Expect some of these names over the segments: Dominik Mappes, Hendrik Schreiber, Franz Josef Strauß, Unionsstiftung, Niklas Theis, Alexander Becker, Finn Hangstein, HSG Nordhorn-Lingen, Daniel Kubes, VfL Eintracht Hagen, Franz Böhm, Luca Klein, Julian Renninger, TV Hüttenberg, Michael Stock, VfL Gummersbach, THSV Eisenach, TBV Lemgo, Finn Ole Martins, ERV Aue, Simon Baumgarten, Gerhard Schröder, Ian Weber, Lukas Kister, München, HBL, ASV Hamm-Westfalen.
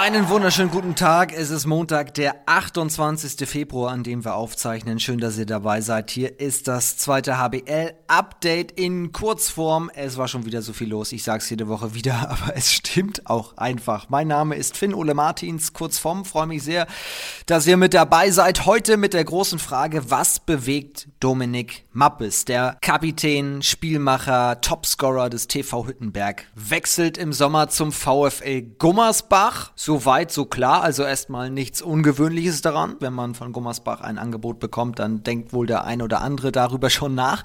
Einen wunderschönen guten Tag. Es ist Montag, der 28. Februar, an dem wir aufzeichnen. Schön, dass ihr dabei seid. Hier ist das zweite HBL-Update in Kurzform. Es war schon wieder so viel los. Ich sag's jede Woche wieder, aber es stimmt auch einfach. Mein Name ist Finn Ole Martins, kurz vom. Freue mich sehr, dass ihr mit dabei seid. Heute mit der großen Frage, was bewegt Dominik Mappes? Der Kapitän, Spielmacher, Topscorer des TV Hüttenberg wechselt im Sommer zum VfL Gummersbach. So weit, so klar, also erstmal nichts Ungewöhnliches daran. Wenn man von Gummersbach ein Angebot bekommt, dann denkt wohl der ein oder andere darüber schon nach.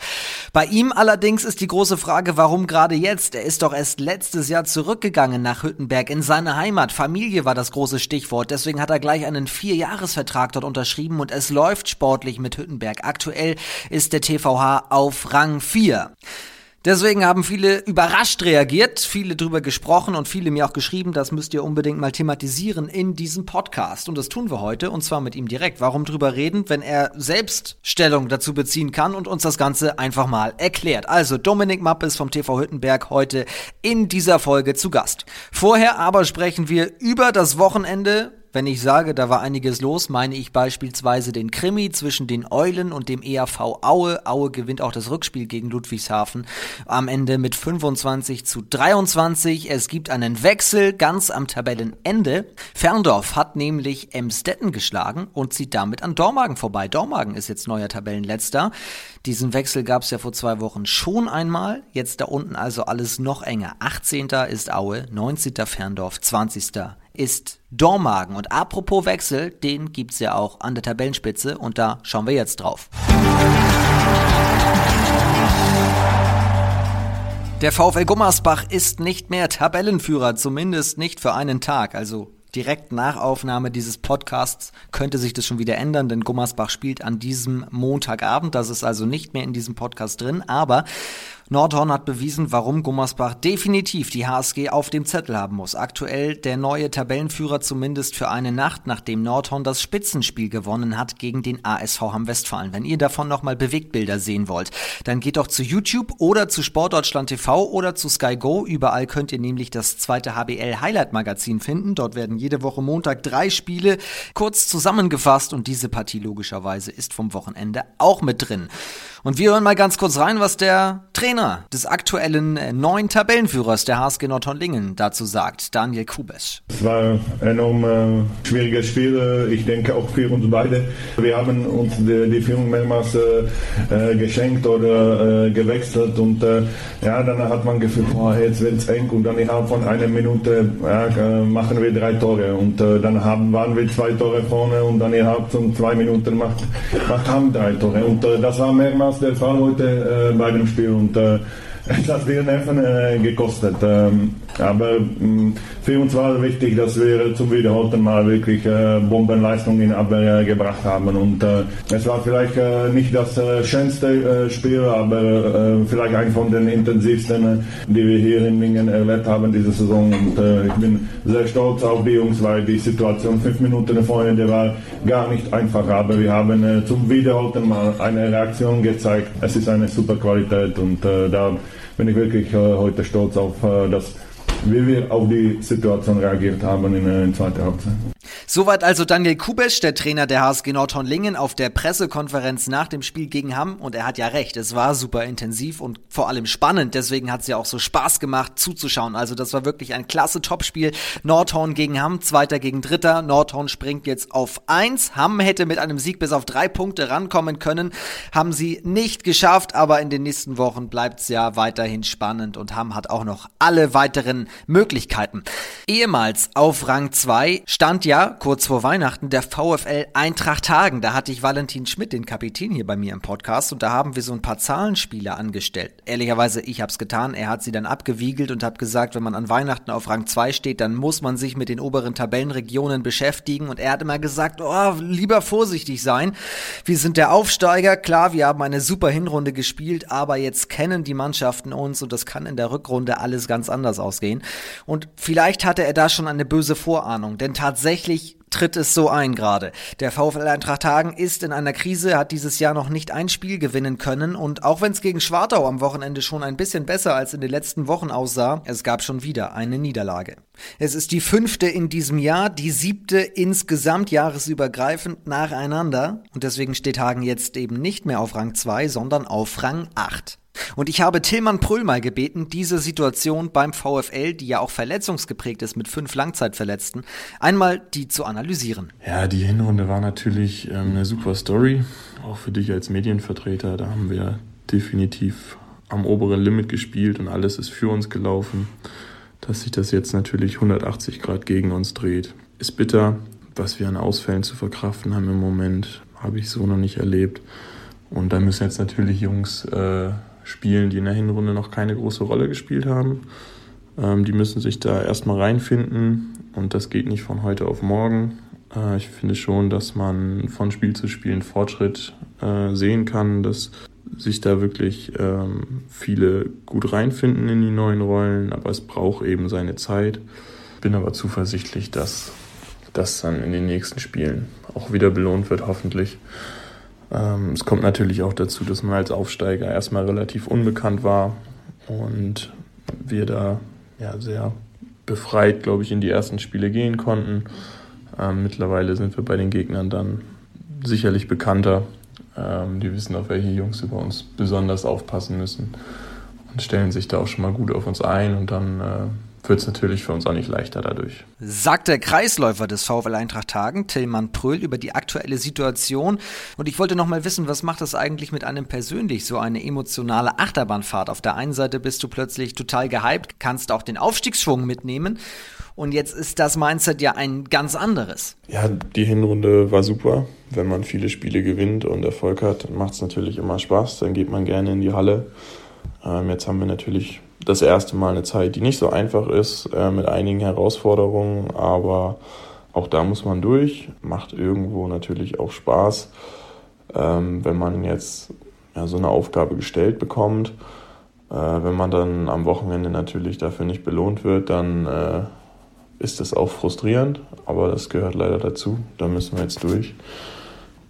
Bei ihm allerdings ist die große Frage, warum gerade jetzt? Er ist doch erst letztes Jahr zurückgegangen nach Hüttenberg in seine Heimat. Familie war das große Stichwort, deswegen hat er gleich einen 4-Jahres-Vertrag dort unterschrieben und es läuft sportlich mit Hüttenberg. Aktuell ist der TVH auf Rang 4. Deswegen haben viele überrascht reagiert, viele drüber gesprochen und viele mir auch geschrieben, das müsst ihr unbedingt mal thematisieren in diesem Podcast. Und das tun wir heute und zwar mit ihm direkt. Warum drüber reden, wenn er selbst Stellung dazu beziehen kann und uns das Ganze einfach mal erklärt. Also Dominik Mappes vom TV Hüttenberg heute in dieser Folge zu Gast. Vorher aber sprechen wir über das Wochenende. Wenn ich sage, da war einiges los, meine ich beispielsweise den Krimi zwischen den Eulen und dem ERV Aue. Aue gewinnt auch das Rückspiel gegen Ludwigshafen am Ende mit 25:23. Es gibt einen Wechsel ganz am Tabellenende. Ferndorf hat nämlich Emsdetten geschlagen und zieht damit an Dormagen vorbei. Dormagen ist jetzt neuer Tabellenletzter. Diesen Wechsel gab es ja vor 2 Wochen schon einmal. Jetzt da unten also alles noch enger. 18. ist Aue, 19. Ferndorf, 20. ist Dormagen. Und apropos Wechsel, den gibt's ja auch an der Tabellenspitze und da schauen wir jetzt drauf. Der VfL Gummersbach ist nicht mehr Tabellenführer, zumindest nicht für einen Tag, also direkt nach Aufnahme dieses Podcasts könnte sich das schon wieder ändern, denn Gummersbach spielt an diesem Montagabend, das ist also nicht mehr in diesem Podcast drin, aber Nordhorn hat bewiesen, warum Gummersbach definitiv die HSG auf dem Zettel haben muss. Aktuell der neue Tabellenführer zumindest für eine Nacht, nachdem Nordhorn das Spitzenspiel gewonnen hat gegen den ASV Hamm-Westfalen. Wenn ihr davon nochmal Bewegtbilder sehen wollt, dann geht doch zu YouTube oder zu Sportdeutschland TV oder zu Sky Go. Überall könnt ihr nämlich das zweite HBL Highlight Magazin finden. Dort werden jede Woche Montag 3 Spiele kurz zusammengefasst und diese Partie logischerweise ist vom Wochenende auch mit drin. Und wir hören mal ganz kurz rein, was der Trainer des aktuellen neuen Tabellenführers der HSG Nordhorn-Lingen dazu sagt, Daniel Kubes. Es war ein enorm schwieriges Spiel, ich denke auch für uns beide. Wir haben uns die Führung mehrmals geschenkt oder gewechselt und danach hat man gefühlt, jetzt wird es eng und dann innerhalb von einer Minute machen wir 3 Tore und dann waren wir 2 Tore vorne und dann innerhalb von 2 Minuten haben 3 Tore und das war mehrmals der Fall heute bei dem Spiel und das wird Nerven gekostet. Aber für uns war wichtig, dass wir zum wiederholten Mal wirklich Bombenleistung in Abwehr gebracht haben. Und es war vielleicht nicht das schönste Spiel, aber vielleicht ein von den intensivsten, die wir hier in Lingen erlebt haben diese Saison. Und ich bin sehr stolz auf die Jungs, weil die Situation 5 Minuten vorher, die war gar nicht einfach. Aber wir haben zum wiederholten Mal eine Reaktion gezeigt. Es ist eine super Qualität und da bin ich wirklich heute stolz auf das, wie wir auf die Situation reagiert haben in der zweiten Halbzeit. Soweit also Daniel Kubes, der Trainer der HSG Nordhorn-Lingen, auf der Pressekonferenz nach dem Spiel gegen Hamm. Und er hat ja recht, es war super intensiv und vor allem spannend. Deswegen hat es ja auch so Spaß gemacht zuzuschauen. Also das war wirklich ein klasse Topspiel. Nordhorn gegen Hamm, 2. gegen 3. Nordhorn springt jetzt auf 1. Hamm hätte mit einem Sieg bis auf 3 Punkte rankommen können. Haben sie nicht geschafft, aber in den nächsten Wochen bleibt es ja weiterhin spannend. Und Hamm hat auch noch alle weiteren Möglichkeiten. Ehemals auf Rang 2 stand ja kurz vor Weihnachten der VfL Eintracht Hagen. Da hatte ich Valentin Schmidt, den Kapitän, hier bei mir im Podcast und da haben wir so ein paar Zahlenspiele angestellt. Ehrlicherweise, ich hab's getan, er hat sie dann abgewiegelt und hat gesagt, wenn man an Weihnachten auf Rang 2 steht, dann muss man sich mit den oberen Tabellenregionen beschäftigen und er hat immer gesagt, lieber vorsichtig sein. Wir sind der Aufsteiger, klar, wir haben eine super Hinrunde gespielt, aber jetzt kennen die Mannschaften uns und das kann in der Rückrunde alles ganz anders ausgehen. Und vielleicht hatte er da schon eine böse Vorahnung, denn tatsächlich tritt es so ein gerade. Der VfL Eintracht Hagen ist in einer Krise, hat dieses Jahr noch nicht ein Spiel gewinnen können und auch wenn es gegen Schwartau am Wochenende schon ein bisschen besser als in den letzten Wochen aussah, es gab schon wieder eine Niederlage. Es ist die 5. in diesem Jahr, die 7. insgesamt jahresübergreifend nacheinander und deswegen steht Hagen jetzt eben nicht mehr auf Rang 2, sondern auf Rang 8. Und ich habe Tillmann Pröll mal gebeten, diese Situation beim VfL, die ja auch verletzungsgeprägt ist mit 5 Langzeitverletzten, einmal die zu analysieren. Ja, die Hinrunde war natürlich eine super Story, auch für dich als Medienvertreter. Da haben wir definitiv am oberen Limit gespielt und alles ist für uns gelaufen. Dass sich das jetzt natürlich 180 Grad gegen uns dreht, ist bitter. Was wir an Ausfällen zu verkraften haben im Moment, habe ich so noch nicht erlebt. Und da müssen jetzt natürlich Jungs spielen, die in der Hinrunde noch keine große Rolle gespielt haben. Die müssen sich da erstmal reinfinden und das geht nicht von heute auf morgen. Ich finde schon, dass man von Spiel zu Spiel einen Fortschritt sehen kann, dass sich da wirklich viele gut reinfinden in die neuen Rollen, aber es braucht eben seine Zeit. Bin aber zuversichtlich, dass das dann in den nächsten Spielen auch wieder belohnt wird, hoffentlich. Es kommt natürlich auch dazu, dass man als Aufsteiger erstmal relativ unbekannt war und wir da ja sehr befreit, glaube ich, in die ersten Spiele gehen konnten. Mittlerweile sind wir bei den Gegnern dann sicherlich bekannter. Die wissen, auf welche Jungs über uns besonders aufpassen müssen und stellen sich da auch schon mal gut auf uns ein und dann wird es natürlich für uns auch nicht leichter dadurch. Sagt der Kreisläufer des VfL Eintracht Hagen, Tillmann Pröll, über die aktuelle Situation. Und ich wollte noch mal wissen, was macht das eigentlich mit einem persönlich, so eine emotionale Achterbahnfahrt? Auf der einen Seite bist du plötzlich total gehypt, kannst auch den Aufstiegsschwung mitnehmen. Und jetzt ist das Mindset ja ein ganz anderes. Ja, die Hinrunde war super. Wenn man viele Spiele gewinnt und Erfolg hat, macht es natürlich immer Spaß. Dann geht man gerne in die Halle. Jetzt haben wir natürlich das erste Mal eine Zeit, die nicht so einfach ist, mit einigen Herausforderungen, aber auch da muss man durch. Macht irgendwo natürlich auch Spaß, wenn man jetzt ja, so eine Aufgabe gestellt bekommt. Wenn man dann am Wochenende natürlich dafür nicht belohnt wird, dann ist das auch frustrierend, aber das gehört leider dazu. Da müssen wir jetzt durch.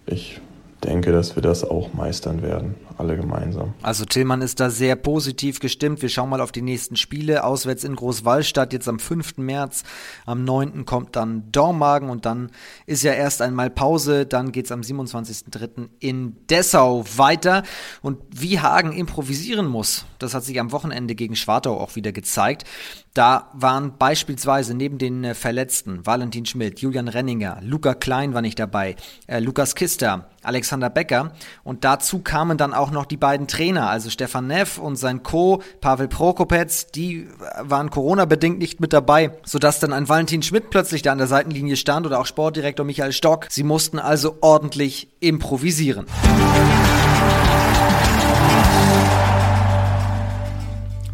Ich denke, dass wir das auch meistern werden, alle gemeinsam. Also Tillmann ist da sehr positiv gestimmt. Wir schauen mal auf die nächsten Spiele. Auswärts in Großwallstadt, jetzt am 5. März. Am 9. kommt dann Dormagen und dann ist ja erst einmal Pause. Dann geht es am 27.3. in Dessau weiter. Und wie Hagen improvisieren muss, das hat sich am Wochenende gegen Schwartau auch wieder gezeigt. Da waren beispielsweise neben den Verletzten Valentin Schmidt, Julian Renninger, Luca Klein war nicht dabei, Lukas Kister, Alexander Becker und dazu kamen dann auch noch die beiden Trainer, also Stefan Neff und sein Co. Pavel Prokopets, die waren Corona-bedingt nicht mit dabei, sodass dann ein Valentin Schmidt plötzlich da an der Seitenlinie stand oder auch Sportdirektor Michael Stock. Sie mussten also ordentlich improvisieren.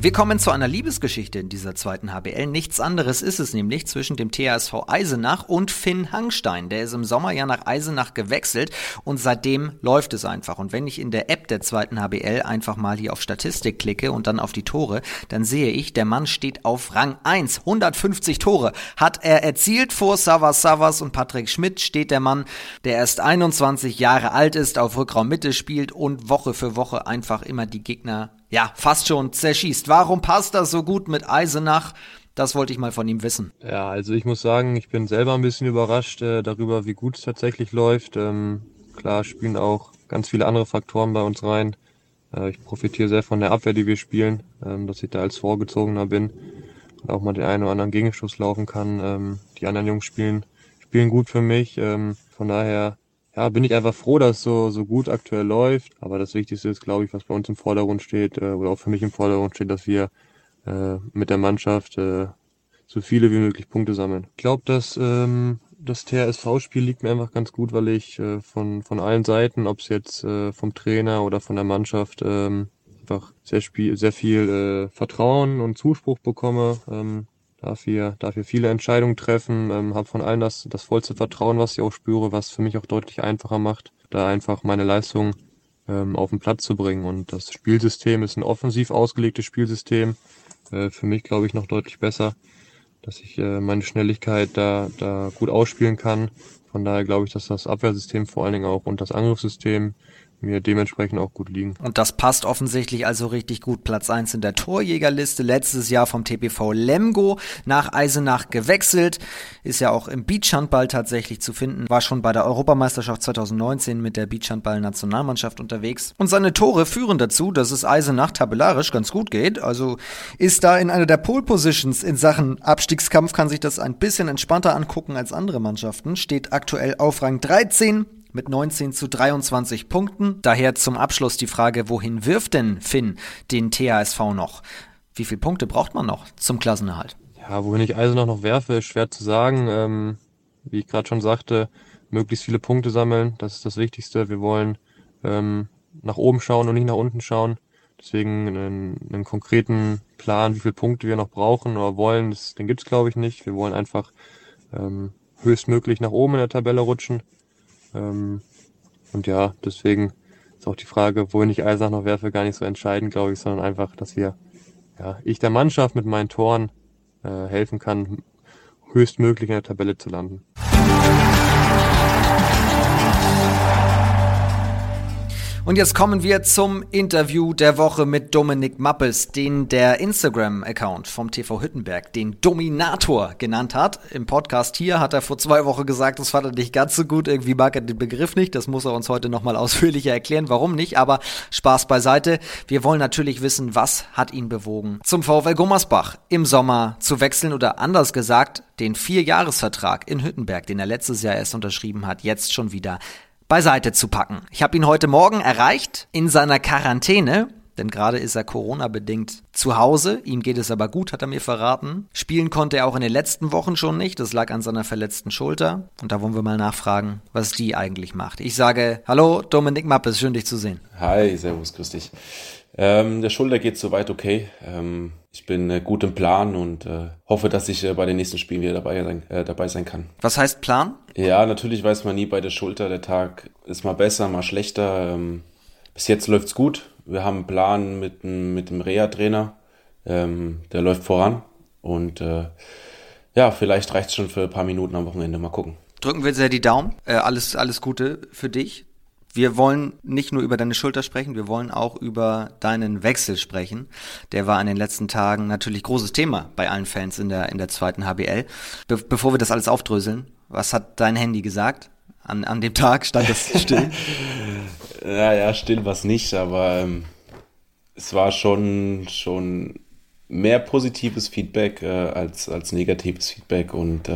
Wir kommen zu einer Liebesgeschichte in dieser zweiten HBL. Nichts anderes ist es nämlich zwischen dem THSV Eisenach und Finn Hangstein. Der ist im Sommer ja nach Eisenach gewechselt und seitdem läuft es einfach. Und wenn ich in der App der zweiten HBL einfach mal hier auf Statistik klicke und dann auf die Tore, dann sehe ich, der Mann steht auf Rang 1. 150 Tore hat er erzielt. Vor Savas Savas und Patrick Schmidt steht der Mann, der erst 21 Jahre alt ist, auf Rückraummitte spielt und Woche für Woche einfach immer die Gegner ja, fast schon zerschießt. Warum passt das so gut mit Eisenach? Das wollte ich mal von ihm wissen. Ja, also ich muss sagen, ich bin selber ein bisschen überrascht darüber, wie gut es tatsächlich läuft. Klar spielen auch ganz viele andere Faktoren bei uns rein. Ich profitiere sehr von der Abwehr, die wir spielen, dass ich da als Vorgezogener bin und auch mal den einen oder anderen Gegenschuss laufen kann. Die anderen Jungs spielen gut für mich. Von daher ja, bin ich einfach froh, dass es so gut aktuell läuft. Aber das Wichtigste ist, glaube ich, was bei uns im Vordergrund steht, oder auch für mich im Vordergrund steht, dass wir mit der Mannschaft so viele wie möglich Punkte sammeln. Ich glaube, dass das THSV-Spiel liegt mir einfach ganz gut, weil ich von allen Seiten, ob es jetzt vom Trainer oder von der Mannschaft, einfach sehr viel Vertrauen und Zuspruch bekomme. Darf hier viele Entscheidungen treffen, habe von allen das vollste Vertrauen, was ich auch spüre, was für mich auch deutlich einfacher macht, da einfach meine Leistung auf den Platz zu bringen. Und das Spielsystem ist ein offensiv ausgelegtes Spielsystem, für mich, glaube ich, noch deutlich besser. dass ich meine Schnelligkeit da gut ausspielen kann. Von daher glaube ich, dass das Abwehrsystem vor allen Dingen auch und das Angriffssystem mir dementsprechend auch gut liegen. Und das passt offensichtlich also richtig gut. Platz 1 in der Torjägerliste, letztes Jahr vom TBV Lemgo nach Eisenach gewechselt, ist ja auch im Beachhandball tatsächlich zu finden, war schon bei der Europameisterschaft 2019 mit der Beachhandball-Nationalmannschaft unterwegs. Und seine Tore führen dazu, dass es Eisenach tabellarisch ganz gut geht, also ist da in einer der Pole-Positions in Sachen Abstiegskampf, kann sich das ein bisschen entspannter angucken als andere Mannschaften, steht aktuell auf Rang 13, mit 19 zu 23 Punkten. Daher zum Abschluss die Frage, wohin wirft denn Finn den THSV noch? Wie viele Punkte braucht man noch zum Klassenerhalt? Ja, wohin ich Eisenach noch werfe, ist schwer zu sagen. Wie ich gerade schon sagte, möglichst viele Punkte sammeln, das ist das Wichtigste. Wir wollen nach oben schauen und nicht nach unten schauen. Deswegen einen konkreten Plan, wie viele Punkte wir noch brauchen oder wollen, den gibt's glaube ich nicht. Wir wollen einfach höchstmöglich nach oben in der Tabelle rutschen. Und ja, deswegen ist auch die Frage, wohin ich Eisenach noch werfe, gar nicht so entscheidend, glaube ich, sondern einfach, dass ich der Mannschaft mit meinen Toren helfen kann, höchstmöglich in der Tabelle zu landen. Und jetzt kommen wir zum Interview der Woche mit Dominik Mappes, den der Instagram-Account vom TV Hüttenberg den Dominator genannt hat. Im Podcast hier hat er vor 2 Wochen gesagt, das fand er nicht ganz so gut, irgendwie mag er den Begriff nicht, das muss er uns heute nochmal ausführlicher erklären, warum nicht, aber Spaß beiseite. Wir wollen natürlich wissen, was hat ihn bewogen, zum VfL Gummersbach im Sommer zu wechseln oder anders gesagt, den 4-Jahres-Vertrag in Hüttenberg, den er letztes Jahr erst unterschrieben hat, jetzt schon wieder beiseite zu packen. Ich habe ihn heute Morgen erreicht in seiner Quarantäne, denn gerade ist er Corona-bedingt zu Hause. Ihm geht es aber gut, hat er mir verraten. Spielen konnte er auch in den letzten Wochen schon nicht. Das lag an seiner verletzten Schulter. Und da wollen wir mal nachfragen, was die eigentlich macht. Ich sage, hallo Dominik Mappes, schön dich zu sehen. Hi, servus, grüß dich. Der Schulter geht soweit okay. Ich bin gut im Plan und hoffe, dass ich bei den nächsten Spielen wieder dabei sein kann. Was heißt Plan? Ja, natürlich weiß man nie bei der Schulter. Der Tag ist mal besser, mal schlechter. Bis jetzt läuft's gut. Wir haben einen Plan mit dem Reha-Trainer. Der läuft voran. Und vielleicht reicht's schon für ein paar Minuten am Wochenende. Mal gucken. Drücken wir sehr die Daumen. Alles Gute für dich. Wir wollen nicht nur über deine Schulter sprechen, wir wollen auch über deinen Wechsel sprechen. Der war in den letzten Tagen natürlich großes Thema bei allen Fans in der zweiten HBL. Bevor wir das alles aufdröseln, was hat dein Handy gesagt? An dem Tag stand es still? Naja, still war es nicht, aber es war schon mehr positives Feedback als negatives Feedback und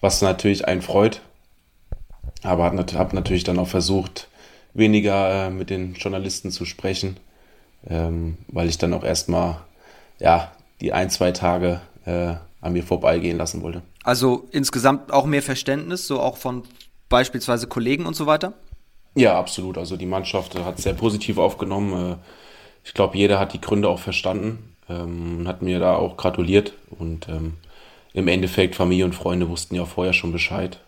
was natürlich einen freut. Aber habe natürlich dann auch versucht, weniger mit den Journalisten zu sprechen, weil ich dann auch erstmal die 1-2 Tage an mir vorbeigehen lassen wollte. Also insgesamt auch mehr Verständnis, so auch von beispielsweise Kollegen und so weiter? Ja, absolut. Also die Mannschaft hat es sehr positiv aufgenommen. Ich glaube, jeder hat die Gründe auch verstanden und hat mir da auch gratuliert. Und im Endeffekt, Familie und Freunde wussten ja vorher schon Bescheid.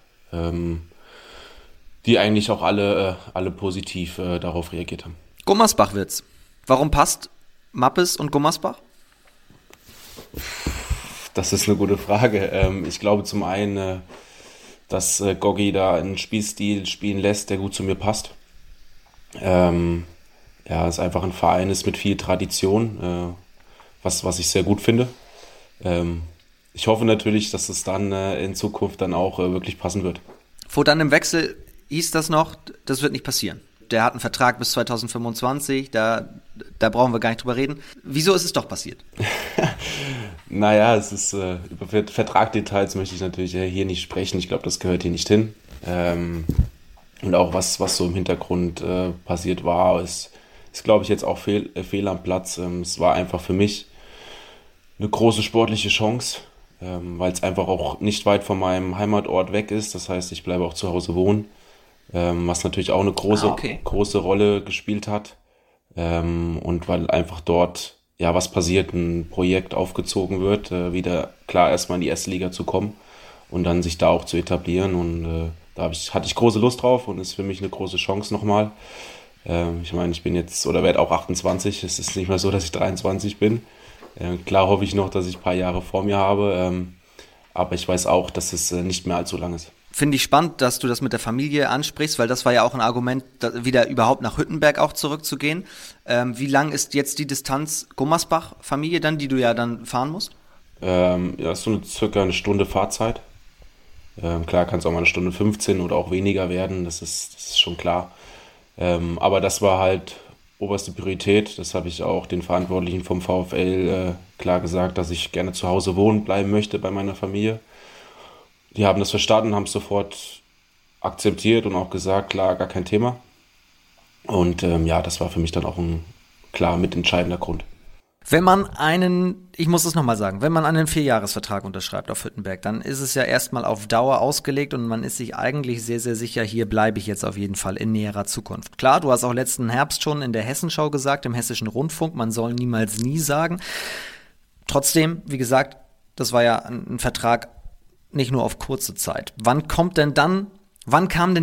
Die eigentlich auch alle positiv darauf reagiert haben. Gummersbach-Witz. Warum passt Mappes und Gummersbach? Das ist eine gute Frage. Ich glaube zum einen, dass Goggi da einen Spielstil spielen lässt, der gut zu mir passt. Es einfach ein Verein ist mit viel Tradition, was ich sehr gut finde. Ich hoffe natürlich, dass es dann in Zukunft dann auch wirklich passen wird. Vor deinem Wechsel hieß das noch, das wird nicht passieren. Der hat einen Vertrag bis 2025, da brauchen wir gar nicht drüber reden. Wieso ist es doch passiert? Naja, es ist über Vertragsdetails möchte ich natürlich hier nicht sprechen. Ich glaube, das gehört hier nicht hin. Und auch was so im Hintergrund passiert war, ist glaube ich, jetzt auch fehl am Platz. Es war einfach für mich eine große sportliche Chance, weil es einfach auch nicht weit von meinem Heimatort weg ist. Das heißt, ich bleibe auch zu Hause wohnen. Was natürlich auch eine große Rolle gespielt hat und weil einfach dort was passiert, ein Projekt aufgezogen wird, wieder klar erstmal in die erste Liga zu kommen und dann sich da auch zu etablieren und da hatte ich große Lust drauf und ist für mich eine große Chance nochmal. Ich meine, ich bin jetzt oder werde auch 28, es ist nicht mehr so, dass ich 23 bin. Klar hoffe ich noch, dass ich ein paar Jahre vor mir habe, Aber ich weiß auch, dass es nicht mehr allzu lang ist. Finde ich spannend, dass du das mit der Familie ansprichst, weil das war ja auch ein Argument, wieder überhaupt nach Hüttenberg auch zurückzugehen. Wie lang ist jetzt die Distanz Gummersbach-Familie dann, die du ja dann fahren musst? Ja, so circa eine Stunde Fahrzeit. Klar kann es auch mal eine Stunde 15 oder auch weniger werden, das ist schon klar. Aber das war halt oberste Priorität. Das habe ich auch den Verantwortlichen vom VfL klar gesagt, dass ich gerne zu Hause wohnen bleiben möchte bei meiner Familie. Die haben das verstanden, haben es sofort akzeptiert und auch gesagt, klar, gar kein Thema. Und das war für mich dann auch ein klar mitentscheidender Grund. Wenn man einen 4-Jahres-Vertrag unterschreibt auf Hüttenberg, dann ist es ja erstmal auf Dauer ausgelegt und man ist sich eigentlich sehr, sehr sicher, hier bleibe ich jetzt auf jeden Fall in näherer Zukunft. Klar, du hast auch letzten Herbst schon in der Hessenschau gesagt, im Hessischen Rundfunk, man soll niemals nie sagen. Trotzdem, wie gesagt, das war ja ein Vertrag nicht nur auf kurze Zeit. Wann kam denn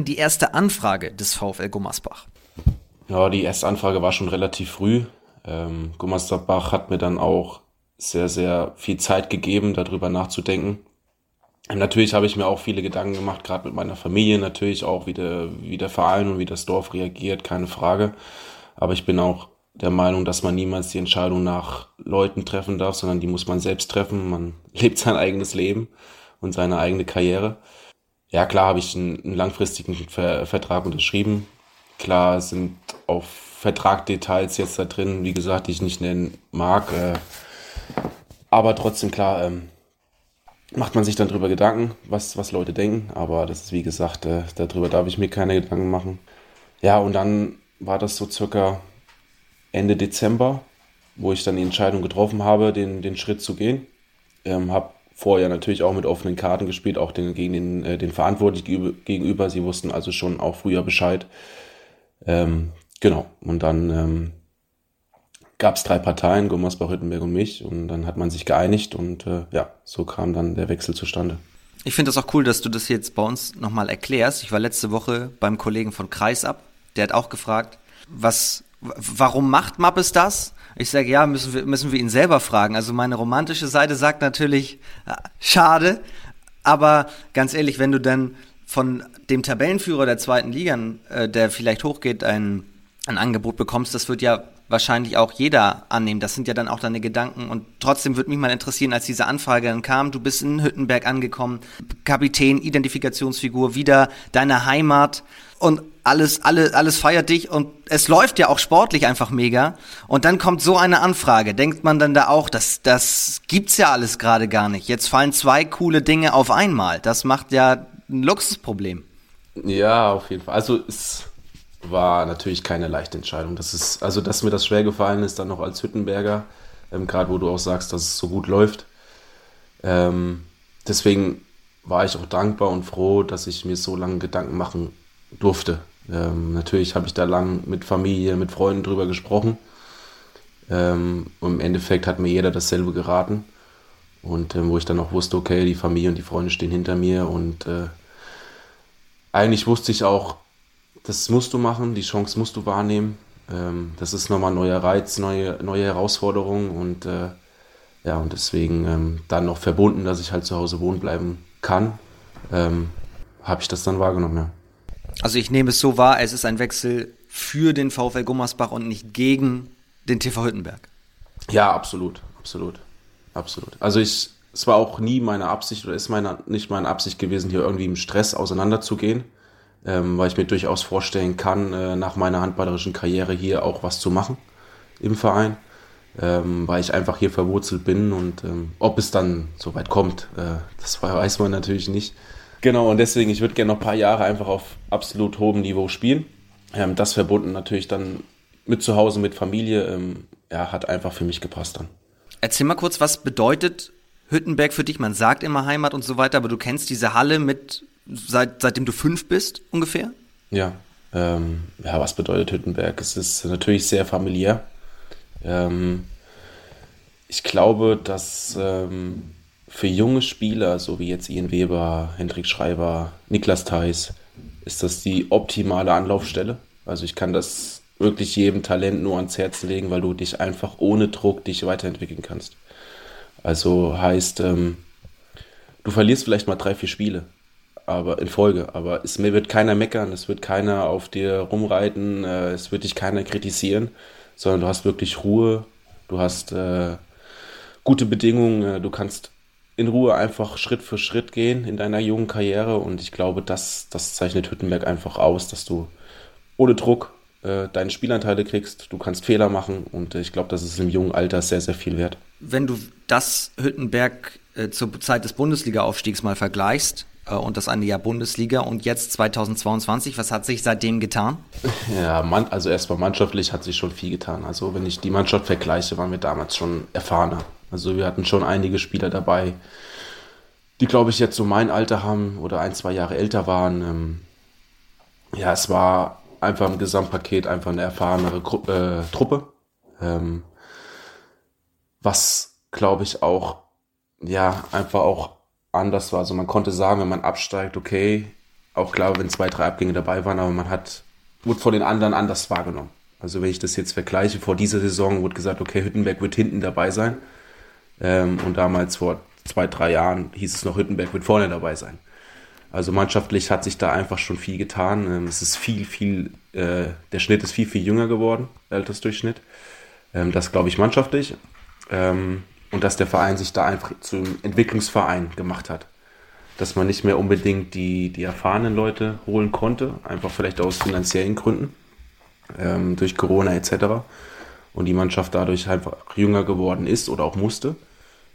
die erste Anfrage des VfL Gummersbach? Ja, die erste Anfrage war schon relativ früh. Gummersbach hat mir dann auch sehr, sehr viel Zeit gegeben, darüber nachzudenken. Und natürlich habe ich mir auch viele Gedanken gemacht, gerade mit meiner Familie, natürlich auch wie der Verein und wie das Dorf reagiert, keine Frage. Aber ich bin auch der Meinung, dass man niemals die Entscheidung nach Leuten treffen darf, sondern die muss man selbst treffen. Man lebt sein eigenes Leben und seine eigene Karriere. Ja, klar habe ich einen langfristigen Vertrag unterschrieben. Klar sind auf Vertragdetails jetzt da drin, wie gesagt, die ich nicht nennen mag. Aber trotzdem, klar, macht man sich dann drüber Gedanken, was Leute denken. Aber das ist, wie gesagt, darüber darf ich mir keine Gedanken machen. Ja, und dann war das so circa Ende Dezember, wo ich dann die Entscheidung getroffen habe, den Schritt zu gehen. Habe vorher natürlich auch mit offenen Karten gespielt, auch gegen den Verantwortlichen gegenüber. Sie wussten also schon auch früher Bescheid. Genau, und dann gab es 3 Parteien, Gummersbach, Hüttenberg und mich, und dann hat man sich geeinigt und so kam dann der Wechsel zustande. Ich finde das auch cool, dass du das jetzt bei uns nochmal erklärst. Ich war letzte Woche beim Kollegen von Kreisab, der hat auch gefragt, warum macht Mappes das? Ich sage, ja, müssen wir ihn selber fragen. Also meine romantische Seite sagt natürlich, schade, aber ganz ehrlich, wenn du dann von dem Tabellenführer der 2. Liga, der vielleicht hochgeht, ein Angebot bekommst, das wird ja wahrscheinlich auch jeder annehmen. Das sind ja dann auch deine Gedanken. Und trotzdem würde mich mal interessieren, als diese Anfrage dann kam, du bist in Hüttenberg angekommen, Kapitän, Identifikationsfigur, wieder deine Heimat und alles feiert dich und es läuft ja auch sportlich einfach mega. Und dann kommt so eine Anfrage. Denkt man dann da auch, das gibt's ja alles gerade gar nicht. Jetzt fallen 2 coole Dinge auf einmal. Das macht ja ein Luxusproblem. Ja, auf jeden Fall. Also es war natürlich keine leichte Entscheidung. Dass mir das schwer gefallen ist, dann noch als Hüttenberger, gerade wo du auch sagst, dass es so gut läuft. Deswegen war ich auch dankbar und froh, dass ich mir so lange Gedanken machen durfte. Natürlich habe ich da lang mit Familie, mit Freunden drüber gesprochen. Und im Endeffekt hat mir jeder dasselbe geraten. Und wo ich dann auch wusste, okay, die Familie und die Freunde stehen hinter mir. Und eigentlich wusste ich auch, das musst du machen, die Chance musst du wahrnehmen. Das ist nochmal ein neuer Reiz, neue Herausforderungen und deswegen dann noch verbunden, dass ich halt zu Hause wohnen bleiben kann, habe ich das dann wahrgenommen, ja. Also ich nehme es so wahr, es ist ein Wechsel für den VfL Gummersbach und nicht gegen den TV Hüttenberg. Ja, absolut. Also es war auch nie meine Absicht oder nicht meine Absicht gewesen, hier irgendwie im Stress auseinanderzugehen. Weil ich mir durchaus vorstellen kann, nach meiner handballerischen Karriere hier auch was zu machen im Verein, weil ich einfach hier verwurzelt bin und ob es dann so weit kommt, das weiß man natürlich nicht. Genau, und deswegen, ich würde gerne noch ein paar Jahre einfach auf absolut hohem Niveau spielen. Das verbunden natürlich dann mit zu Hause, mit Familie, hat einfach für mich gepasst dann. Erzähl mal kurz, was bedeutet Hüttenberg für dich? Man sagt immer Heimat und so weiter, aber du kennst diese Halle seitdem du 5 bist, ungefähr? Ja. Was bedeutet Hüttenberg? Es ist natürlich sehr familiär. Ich glaube, dass für junge Spieler, so wie jetzt Ian Weber, Hendrik Schreiber, Niklas Theis, ist das die optimale Anlaufstelle. Also ich kann das wirklich jedem Talent nur ans Herz legen, weil du dich einfach ohne Druck weiterentwickeln kannst. Also heißt, du verlierst vielleicht mal 3-4 Spiele aber in Folge, aber es wird keiner meckern, es wird keiner auf dir rumreiten, es wird dich keiner kritisieren, sondern du hast wirklich Ruhe, du hast gute Bedingungen, du kannst in Ruhe einfach Schritt für Schritt gehen in deiner jungen Karriere und ich glaube, das zeichnet Hüttenberg einfach aus, dass du ohne Druck deine Spielanteile kriegst, du kannst Fehler machen und ich glaube, das ist im jungen Alter sehr, sehr viel wert. Wenn du das Hüttenberg zur Zeit des Bundesliga-Aufstiegs mal vergleichst und das eine Jahr Bundesliga und jetzt 2022, was hat sich seitdem getan? Ja, also erstmal mannschaftlich hat sich schon viel getan. Also wenn ich die Mannschaft vergleiche, waren wir damals schon erfahrener. Also wir hatten schon einige Spieler dabei, die glaube ich jetzt so mein Alter haben oder 1-2 Jahre älter waren. Ja, es war einfach im Gesamtpaket einfach eine erfahrenere Truppe, was glaube ich auch ja einfach auch anders war. Also man konnte sagen, wenn man absteigt, okay, auch klar, wenn 2-3 Abgänge dabei waren, aber man wurde von den anderen anders wahrgenommen. Also wenn ich das jetzt vergleiche, vor dieser Saison wurde gesagt, okay, Hüttenberg wird hinten dabei sein und damals vor 2-3 Jahren hieß es noch, Hüttenberg wird vorne dabei sein. Also mannschaftlich hat sich da einfach schon viel getan. Es ist der Schnitt ist viel, viel jünger geworden, Altersdurchschnitt. Das glaube ich mannschaftlich. Und dass der Verein sich da einfach zum Entwicklungsverein gemacht hat. Dass man nicht mehr unbedingt die erfahrenen Leute holen konnte, einfach vielleicht aus finanziellen Gründen, durch Corona etc. Und die Mannschaft dadurch einfach jünger geworden ist oder auch musste.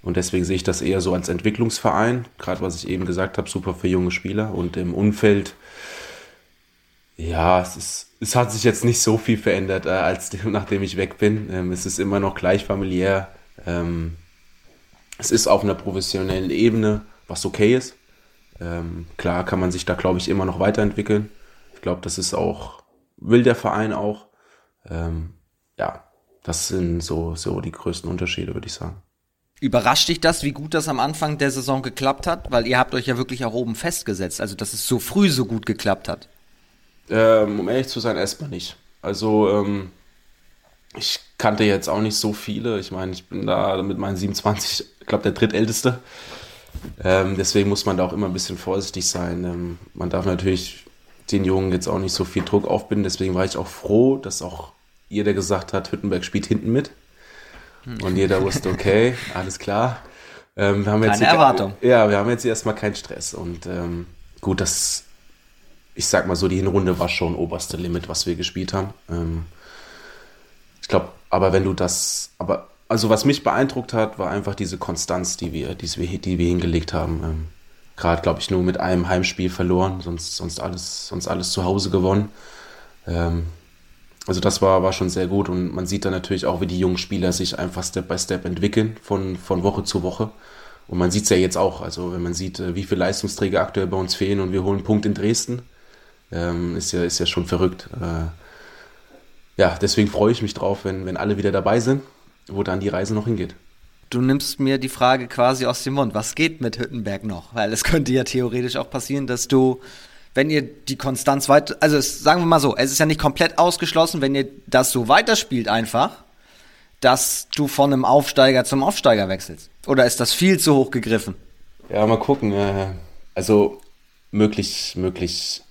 Und deswegen sehe ich das eher so als Entwicklungsverein, gerade was ich eben gesagt habe, super für junge Spieler. Und im Umfeld, ja, es hat sich jetzt nicht so viel verändert, als nachdem ich weg bin. Es ist immer noch gleich familiär. Es ist auf einer professionellen Ebene, was okay ist. Klar kann man sich da, glaube ich, immer noch weiterentwickeln. Ich glaube, das ist auch, will der Verein auch. Ja, das sind so die größten Unterschiede, würde ich sagen. Überrascht dich das, wie gut das am Anfang der Saison geklappt hat? Weil ihr habt euch ja wirklich auch oben festgesetzt, also dass es so früh so gut geklappt hat. Um ehrlich zu sein, erstmal nicht. Also ich kannte jetzt auch nicht so viele. Ich meine, ich bin da mit meinen 27, ich glaube, der drittälteste. Deswegen muss man da auch immer ein bisschen vorsichtig sein. Man darf natürlich den Jungen jetzt auch nicht so viel Druck aufbinden. Deswegen war ich auch froh, dass auch jeder gesagt hat, Hüttenberg spielt hinten mit. Und jeder wusste, okay, alles klar. Keine Erwartung. Ja, wir haben jetzt erstmal keinen Stress. Und gut, ich sag mal so, die Hinrunde war schon oberste Limit, was wir gespielt haben. Ich glaube, aber wenn du also was mich beeindruckt hat, war einfach diese Konstanz, die wir hingelegt haben. Gerade, glaube ich, nur mit einem Heimspiel verloren, sonst alles zu Hause gewonnen. Also das war schon sehr gut und man sieht dann natürlich auch, wie die jungen Spieler sich einfach Step by Step entwickeln von Woche zu Woche. Und man sieht es ja jetzt auch, also wenn man sieht, wie viele Leistungsträger aktuell bei uns fehlen und wir holen einen Punkt in Dresden, ist ja schon verrückt. Ja, deswegen freue ich mich drauf, wenn alle wieder dabei sind, wo dann die Reise noch hingeht. Du nimmst mir die Frage quasi aus dem Mund, was geht mit Hüttenberg noch? Weil es könnte ja theoretisch auch passieren, dass du... Wenn ihr die Konstanz sagen wir mal so, es ist ja nicht komplett ausgeschlossen, wenn ihr das so weiterspielt einfach, dass du von einem Aufsteiger zum Aufsteiger wechselst. Oder ist das viel zu hoch gegriffen? Ja, mal gucken. Also möglich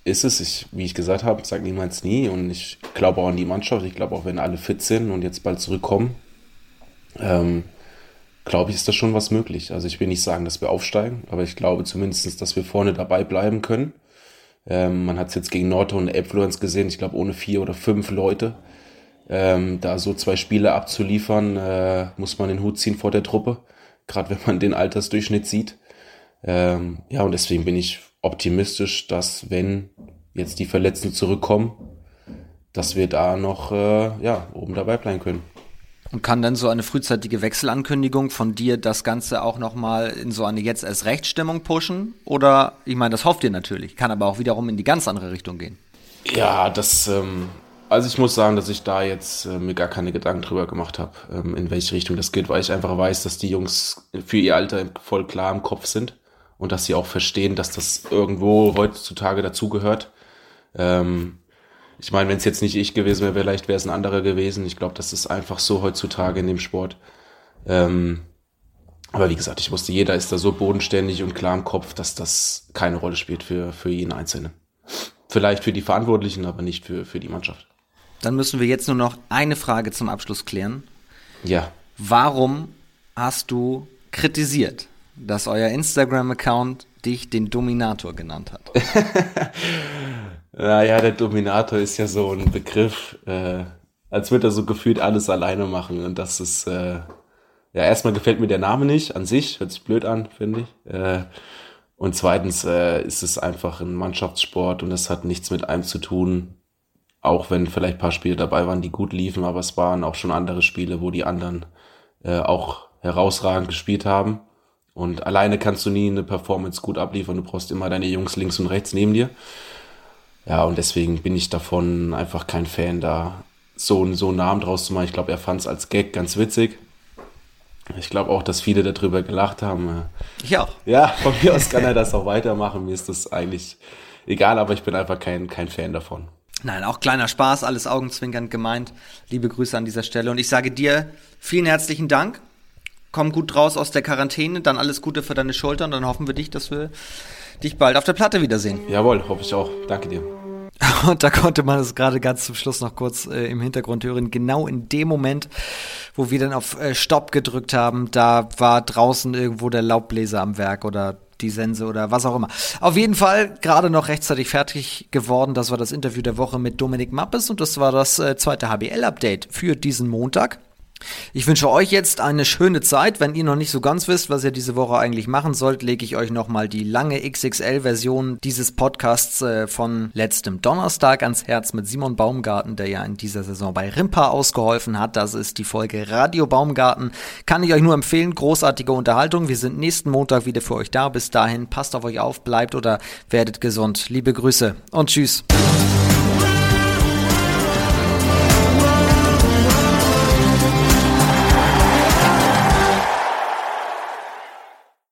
ist es. Wie ich gesagt habe, sage niemals nie. Und ich glaube auch an die Mannschaft. Ich glaube auch, wenn alle fit sind und jetzt bald zurückkommen, glaube ich, ist da schon was möglich. Also ich will nicht sagen, dass wir aufsteigen, aber ich glaube zumindest, dass wir vorne dabei bleiben können. Man hat es jetzt gegen Nordhorn und Influence gesehen, ich glaube ohne 4 oder 5 Leute. Da so 2 Spiele abzuliefern, muss man den Hut ziehen vor der Truppe, gerade wenn man den Altersdurchschnitt sieht. Ja, und deswegen bin ich optimistisch, dass wenn jetzt die Verletzten zurückkommen, dass wir da noch oben dabei bleiben können. Und kann dann so eine frühzeitige Wechselankündigung von dir das Ganze auch nochmal in so eine Jetzt-erst-Recht-Stimmung pushen? Oder, ich meine, das hofft ihr natürlich, kann aber auch wiederum in die ganz andere Richtung gehen. Ja, also ich muss sagen, dass ich da jetzt mir gar keine Gedanken drüber gemacht habe, in welche Richtung das geht, weil ich einfach weiß, dass die Jungs für ihr Alter voll klar im Kopf sind und dass sie auch verstehen, dass das irgendwo heutzutage dazugehört. Ich meine, wenn es jetzt nicht ich gewesen wäre, vielleicht wäre es ein anderer gewesen. Ich glaube, das ist einfach so heutzutage in dem Sport. Aber wie gesagt, ich wusste, jeder ist da so bodenständig und klar im Kopf, dass das keine Rolle spielt für jeden Einzelnen. Vielleicht für die Verantwortlichen, aber nicht für die Mannschaft. Dann müssen wir jetzt nur noch eine Frage zum Abschluss klären. Ja. Warum hast du kritisiert, dass euer Instagram-Account dich den Dominator genannt hat? Naja, der Dominator ist ja so ein Begriff, als würde er so gefühlt alles alleine machen. Und das ist, ja, erstmal gefällt mir der Name nicht an sich, hört sich blöd an, finde ich. Und zweitens ist es einfach ein Mannschaftssport und das hat nichts mit einem zu tun, auch wenn vielleicht ein paar Spiele dabei waren, die gut liefen, aber es waren auch schon andere Spiele, wo die anderen auch herausragend gespielt haben. Und alleine kannst du nie eine Performance gut abliefern, du brauchst immer deine Jungs links und rechts neben dir. Ja, und deswegen bin ich davon einfach kein Fan, da so einen Namen draus zu machen. Ich glaube, er fand es als Gag ganz witzig. Ich glaube auch, dass viele darüber gelacht haben. Ich auch. Ja, von mir aus kann er das auch weitermachen. Mir ist das eigentlich egal, aber ich bin einfach kein Fan davon. Nein, auch kleiner Spaß, alles augenzwinkernd gemeint. Liebe Grüße an dieser Stelle. Und ich sage dir vielen herzlichen Dank. Komm gut raus aus der Quarantäne, dann alles Gute für deine Schulter und dann hoffen wir dich, dass wir dich bald auf der Platte wiedersehen. Jawohl, hoffe ich auch. Danke dir. Und da konnte man es gerade ganz zum Schluss noch kurz im Hintergrund hören. Genau in dem Moment, wo wir dann auf Stopp gedrückt haben, da war draußen irgendwo der Laubbläser am Werk oder die Sense oder was auch immer. Auf jeden Fall gerade noch rechtzeitig fertig geworden. Das war das Interview der Woche mit Dominik Mappes und das war das zweite HBL-Update für diesen Montag. Ich wünsche euch jetzt eine schöne Zeit. Wenn ihr noch nicht so ganz wisst, was ihr diese Woche eigentlich machen sollt, lege ich euch nochmal die lange XXL-Version dieses Podcasts von letztem Donnerstag ans Herz mit Simon Baumgarten, der ja in dieser Saison bei Rimpa ausgeholfen hat. Das ist die Folge Radio Baumgarten. Kann ich euch nur empfehlen. Großartige Unterhaltung. Wir sind nächsten Montag wieder für euch da. Bis dahin, passt auf euch auf, bleibt oder werdet gesund. Liebe Grüße und tschüss.